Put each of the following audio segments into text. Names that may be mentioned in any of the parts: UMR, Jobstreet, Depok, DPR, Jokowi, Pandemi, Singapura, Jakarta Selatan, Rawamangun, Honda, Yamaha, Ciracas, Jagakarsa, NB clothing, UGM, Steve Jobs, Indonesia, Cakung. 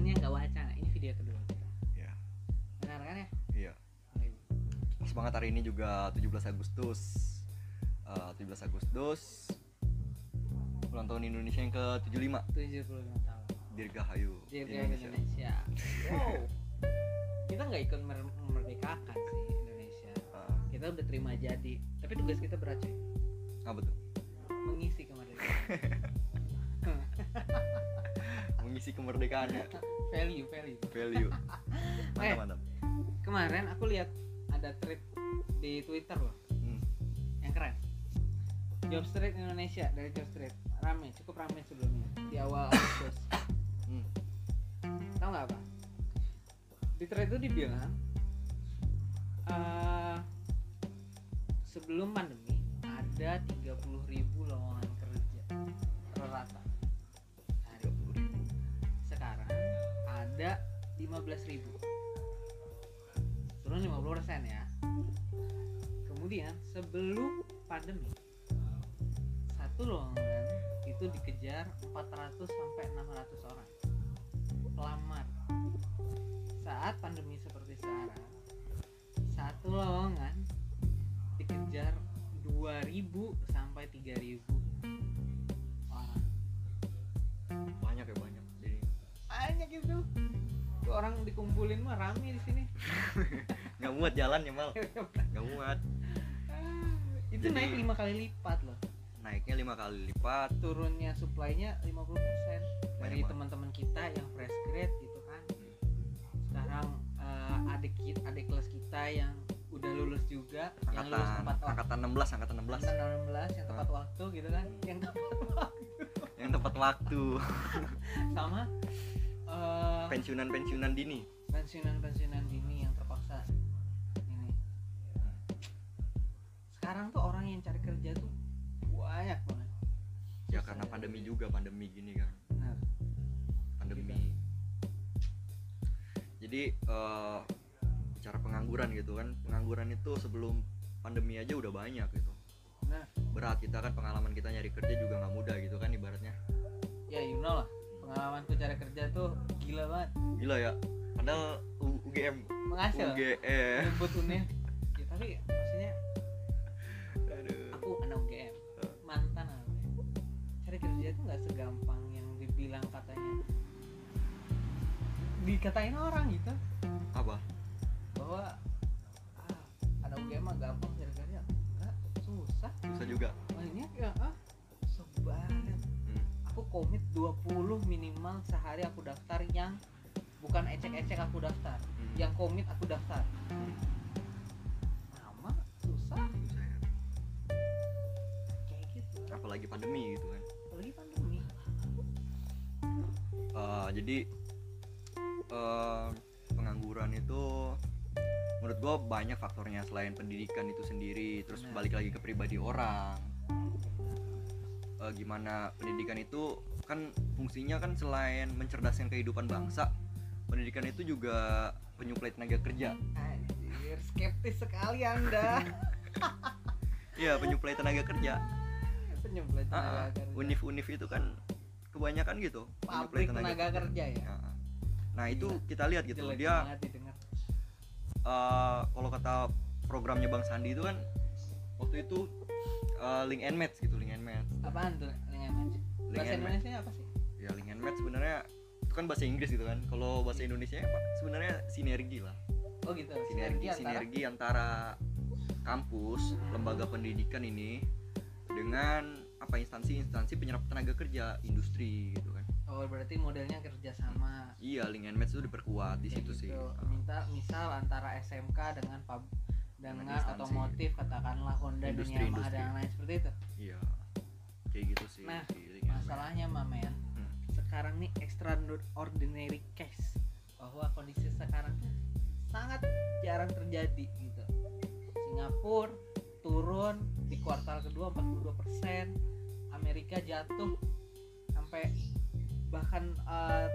videonya nggak wacana. Ini video kedua kita. Iya. Benar kan ya? Iya. Pas banget hari ini juga 17 Agustus. 17 Agustus ulang tahun Indonesia yang ke-75. 75 tahun. Dirgahayu. Dirgahayu Indonesia. Wow. Kita nggak ikut memerdekakan sih Indonesia. Kita udah terima jadi. Tapi tugas kita berat, coy. Apa tuh? Mengisi kemerdekaan. Mengisi kemerdekaan ya. Value. Mantap. Kemarin aku lihat ada thread di Twitter loh. Yang keren. Jobstreet Indonesia dari Jobstreet. Rame, cukup rame sebelumnya di awal Agustus. Tahu enggak apa? Di thread itu dibilang sebelum pandemi ada 30.000 lowongan kerja rata. 15.000 turun 50% ya. Kemudian sebelum pandemi satu lowongan itu dikejar 400-600 orang pelamar. Saat pandemi seperti sekarang satu lowongan dikejar 2.000-3.000 orang. Banyak. Banyak gitu. Tuh orang dikumpulin mah rame di sini. Enggak muat jalannya, Mal. Enggak muat. Itu jadi, naik 5 kali lipat loh. Naiknya 5 kali lipat, turunnya supply-nya 50%. Dari teman-teman kita yang fresh grade gitu kan. Sekarang adik kelas kita yang udah lulus juga, angkatan, yang lulus tepat waktu. Angkatan 16 yang tepat waktu gitu kan. Yang tepat waktu. Sama pensiunan dini yang terpaksa ini. Sekarang tuh orang yang cari kerja tuh banyak banget ya. Terus karena pandemi gini kan. Benar. Pandemi jadi cara pengangguran gitu kan. Pengangguran itu sebelum pandemi aja udah banyak gitu. Nah, berat kita kan, pengalaman kita nyari kerja juga nggak mudah gitu kan ibaratnya ya, you know lah. Pengalamanku cara kerja tuh gila banget. Gila ya. Padahal UGM. Menghasil. UGM. Nyebut UNIL. Ya, tapi maksudnya. Aduh. Aku anak UGM. Mantan anak. Cari kerja tuh nggak segampang yang dibilang katanya. Dikatain orang gitu. Apa? Bahwa anak UGM mah gampang cari kerja. Enggak, susah. Susah juga. Makanya sebanyak. Aku komit 20 minimal sehari aku daftar, yang bukan ecek-ecek aku daftar, yang komit aku daftar. Lama, susah ya. Kayak gitu. Apalagi pandemi gitu kan. Jadi pengangguran itu menurut gua banyak faktornya selain pendidikan itu sendiri, terus balik lagi ke pribadi orang. Gimana pendidikan itu kan fungsinya kan selain mencerdaskan kehidupan bangsa, pendidikan itu juga penyuplai tenaga kerja. Anjir, skeptis sekali Anda. Iya, penyuplai tenaga kerja. Penyuplai tenaga kerja. Unif itu kan kebanyakan gitu, penyuplai tenaga kerja ya. Nah, itu kita lihat gitu. Jelek dia. Kalau kata programnya Bang Sandi itu kan waktu itu link and match gitu. Apaan tuh link and match? Bahasa Indonesia apa sih? Ya, link and match sebenarnya itu kan bahasa Inggris gitu kan. Kalau bahasa Indonesia sebenarnya sinergi lah. Oh gitu. Sinergi antara kampus, lembaga pendidikan ini dengan instansi-instansi penyerap tenaga kerja, industri gitu kan. Oh, berarti modelnya kerja sama. Iya, link and match itu diperkuat di situ gitu. Sih. Misal antara SMK dengan otomotif, katakanlah Honda dan Yamaha dan lain seperti itu. Iya. Kayak gitu sih. Nah, masalahnya Mamen, sekarang nih extraordinary case, bahwa kondisi sekarang sangat jarang terjadi gitu. Singapura turun di kuartal kedua 42%, Amerika jatuh sampai bahkan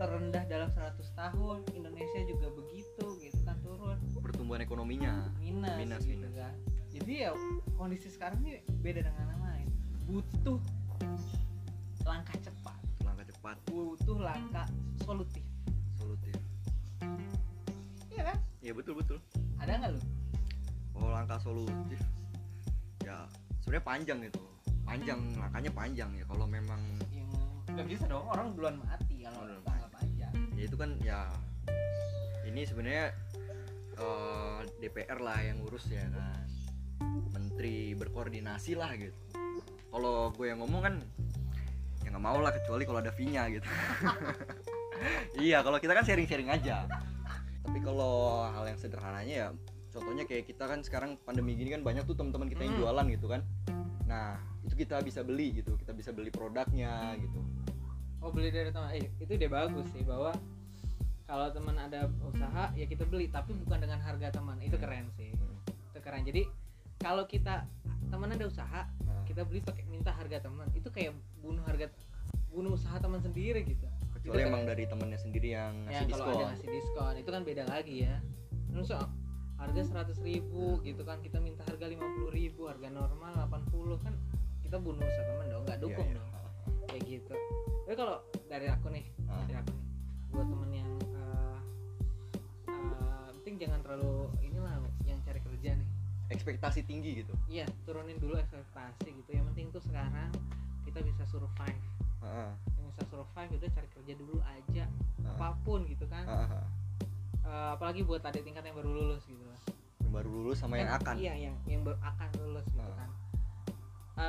terendah dalam 100 tahun, Indonesia juga begitu gitu kan, turun. Pertumbuhan ekonominya minus gitu kan. Jadi ya kondisi sekarang nih beda dengan lain. Butuh langkah cepat, butuh langkah solutif Iya betul. Ada nggak lu? Oh, langkah solutif. Ya sebenarnya panjang itu. Panjang, langkahnya panjang ya kalau memang. Ya, nggak bisa dong orang duluan mati kalau langkah panjang. Ya itu kan ya. Ini sebenarnya DPR lah yang ngurus ya kan. Menteri berkoordinasi lah gitu. Kalau gue yang ngomong kan ya nggak mau lah kecuali kalau ada fee-nya gitu. Iya, kalau kita kan sharing-sharing aja. Tapi kalau hal yang sederhananya ya contohnya kayak kita kan sekarang pandemi gini kan banyak tuh teman-teman kita yang jualan gitu kan. Nah, itu kita bisa beli gitu. Kita bisa beli produknya gitu. Oh, beli dari teman. Itu dia bagus sih bahwa kalau teman ada usaha ya kita beli tapi bukan dengan harga teman. Itu keren sih. Itu keren. Jadi kalau kita teman ada usaha, kita beli pakai minta harga teman. Itu kayak bunuh usaha teman sendiri gitu. Kecuali emang dari temennya sendiri yang ngasih diskon. Kalau ada ngasih diskon itu kan beda lagi ya. Misal harga 100.000 gitu kan, kita minta harga 50.000, harga normal 80 kan kita bunuh usaha temen dong, nggak dukung dong. Kayak gitu. Tapi kalau dari aku nih, buat temen yang penting jangan terlalu inilah yang cari kerja nih. Ekspektasi tinggi gitu. Iya, turunin dulu ekspektasi gitu. Yang penting tuh sekarang kita bisa survive. Udah cari kerja dulu aja, apapun gitu kan. Apalagi buat adik tingkat yang baru lulus gitu lah. Yang baru lulus sama yang akan. Iya, yang baru akan lulus gitu kan.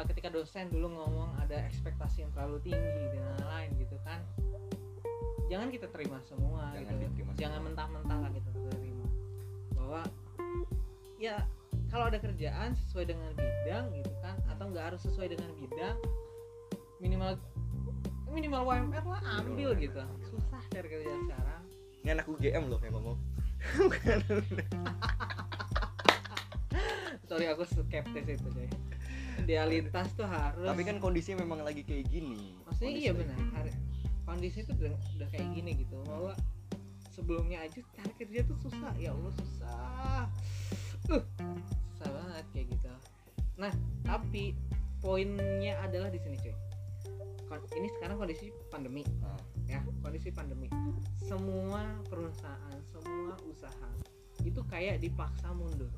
Ketika dosen dulu ngomong ada ekspektasi yang terlalu tinggi dan lain-lain gitu kan. Jangan kita terima semua. Jangan mentah-mentah lah kita terima. Bahwa ya kalau ada kerjaan sesuai dengan bidang gitu kan, atau nggak harus sesuai dengan bidang, minimal UMR lah ambil gitu. Susah cari kerja sekarang. Ini anak UGM loh yang ngomong. Sorry aku skeptis itu deh. Realitas tuh harus. Tapi kan kondisi memang lagi kayak gini. Maksudnya kondisi iya benar. Kondisi itu udah kayak gini gitu. Bahwa sebelumnya aja cari kerja tuh susah. Ya Allah susah. Susah banget kayak gitu. Nah tapi poinnya adalah di sini cuy. Ini sekarang kondisi pandemi, ya kondisi pandemi. Semua perusahaan, semua usaha itu kayak dipaksa mundur,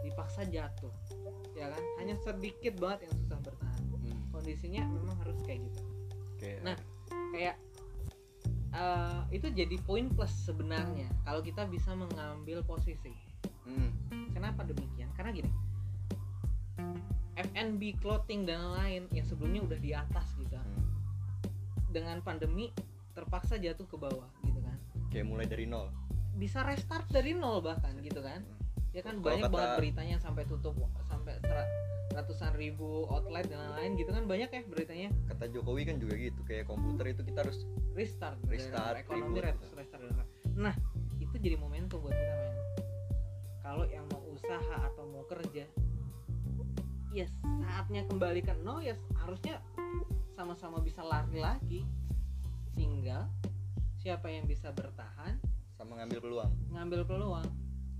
dipaksa jatuh, ya kan? Hanya sedikit banget yang susah bertahan. Kondisinya memang harus kayak gitu. Nah, kayak itu jadi poin plus sebenarnya kalau kita bisa mengambil posisi. Kenapa demikian? Karena gini. NB clothing dan lain yang sebelumnya udah di atas gitu. Dengan pandemi terpaksa jatuh ke bawah gitu kan. Kayak mulai dari nol. Bisa restart dari nol bahkan gitu kan. Ya kan kalo banyak banget beritanya sampai tutup sampai ratusan ribu outlet dan lain-lain gitu kan, banyak ya beritanya. Kata Jokowi kan juga gitu, kayak komputer itu kita harus restart ekonomi restart. Nah, itu jadi momentum buat kita men. Kalau yang mau usaha atau mau kerja ya saatnya kembali ke nol ya harusnya sama-sama bisa lari lagi. Tinggal siapa yang bisa bertahan sama ngambil peluang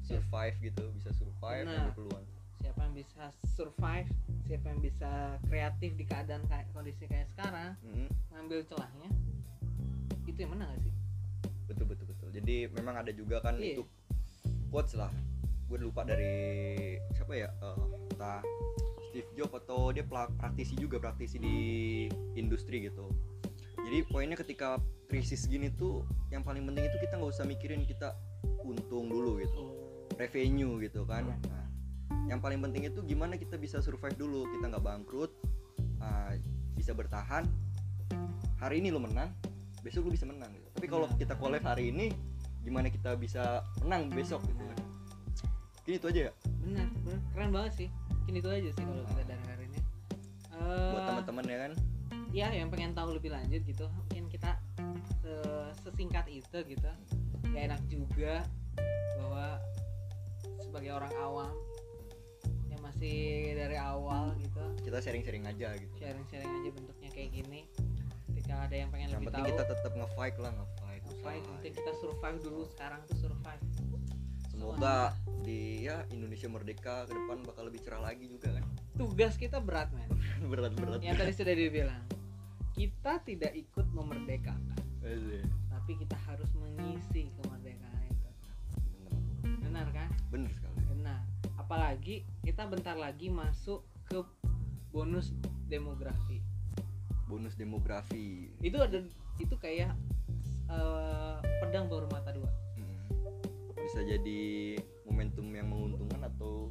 survive gitu, bisa survive ngambil peluang. Siapa yang bisa survive, siapa yang bisa kreatif di keadaan kondisi kayak sekarang, ngambil celahnya itu yang menang gak sih? Betul. Jadi memang ada juga kan itu quotes lah, gue lupa dari siapa ya, entah Steve Jobs atau dia praktisi di industri gitu. Jadi poinnya ketika krisis gini tuh yang paling penting itu kita nggak usah mikirin kita untung dulu gitu, revenue gitu kan. Nah, yang paling penting itu gimana kita bisa survive dulu, kita nggak bangkrut, bisa bertahan. Hari ini lo menang, besok lo bisa menang gitu. Tapi kalau kita collab hari ini, gimana kita bisa menang besok gitu kan. Gini itu aja ya? Benar, keren banget sih. Mungkin itu aja sih kalau kita dari hari ini. Buat teman-teman ya kan? Iya, yang pengen tahu lebih lanjut gitu. Mungkin kita sesingkat itu gitu. Gak enak juga bahwa sebagai orang awam yang masih dari awal gitu. Kita sharing-sharing aja gitu. Sharing-sharing aja bentuknya kayak gini. Ketika ada yang pengen lebih tahu. Yang penting kita tetap nge-fight lah, nge-fight. Penting kita survive dulu sekarang tuh survive. Semoga Indonesia merdeka ke depan bakal lebih cerah lagi juga kan. Tugas kita berat men. Berat. Yang tadi sudah dibilang, kita tidak ikut memerdekakan. Tapi kita harus mengisi kemerdekaan itu. Benar kan? Benar sekali. Nah, apalagi kita bentar lagi masuk ke bonus demografi. Bonus demografi. Itu ada, itu kayak pedang bermata dua. Bisa jadi momentum yang menguntungkan atau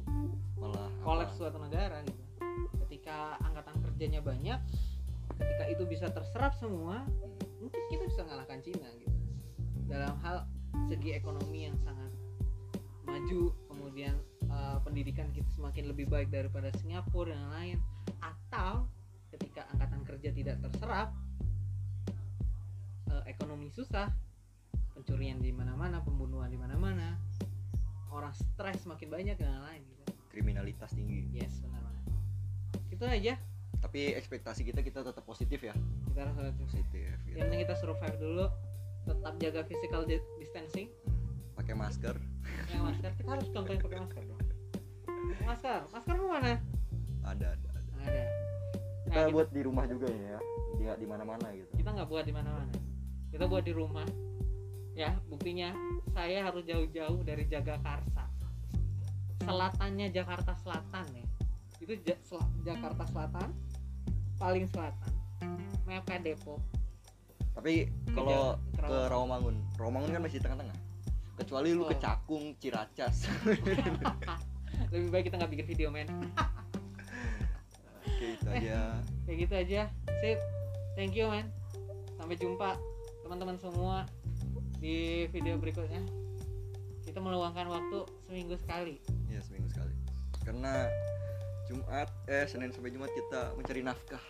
malah kolaps suatu negara gitu. Ketika angkatan kerjanya banyak, ketika itu bisa terserap semua, mungkin kita bisa ngalahkan Cina gitu. Dalam hal segi ekonomi yang sangat maju, kemudian pendidikan kita semakin lebih baik daripada Singapura dan lain-lain. Atau ketika angkatan kerja tidak terserap, ekonomi susah, pencurian di mana-mana, pembunuhan di mana-mana, orang stres makin banyak dan lain-lain gitu. Kriminalitas tinggi. Yes, benar banget. Gitu aja. Tapi ekspektasi kita tetap positif ya. Kita harus positif. Gitu. Yang penting kita survive dulu, tetap jaga physical distancing, pakai masker. Pakai masker, kita harus contohin pakai masker dong. Maskermu mana? Ada. Nah, kita buat di rumah juga ya. Dia di mana-mana gitu. Kita nggak buat di mana-mana. Kita buat di rumah. Ya, buktinya saya harus jauh-jauh dari Jagakarsa. Selatannya Jakarta Selatan ya. Itu Jakarta Selatan, paling selatan, mepet Depok. Tapi kalau ke Rawamangun, Rawamangun kan masih tengah-tengah. Kecuali lu ke Cakung, Ciracas. Lebih baik kita nggak bikin video, men. Oke, itu aja. Kayak gitu aja. Sip. Thank you, men. Sampai jumpa teman-teman semua di video berikutnya. Kita meluangkan waktu seminggu sekali. Iya, seminggu sekali. Karena Senin sampai Jumat kita mencari nafkah.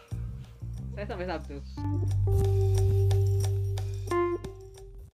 Saya sampai Sabtu.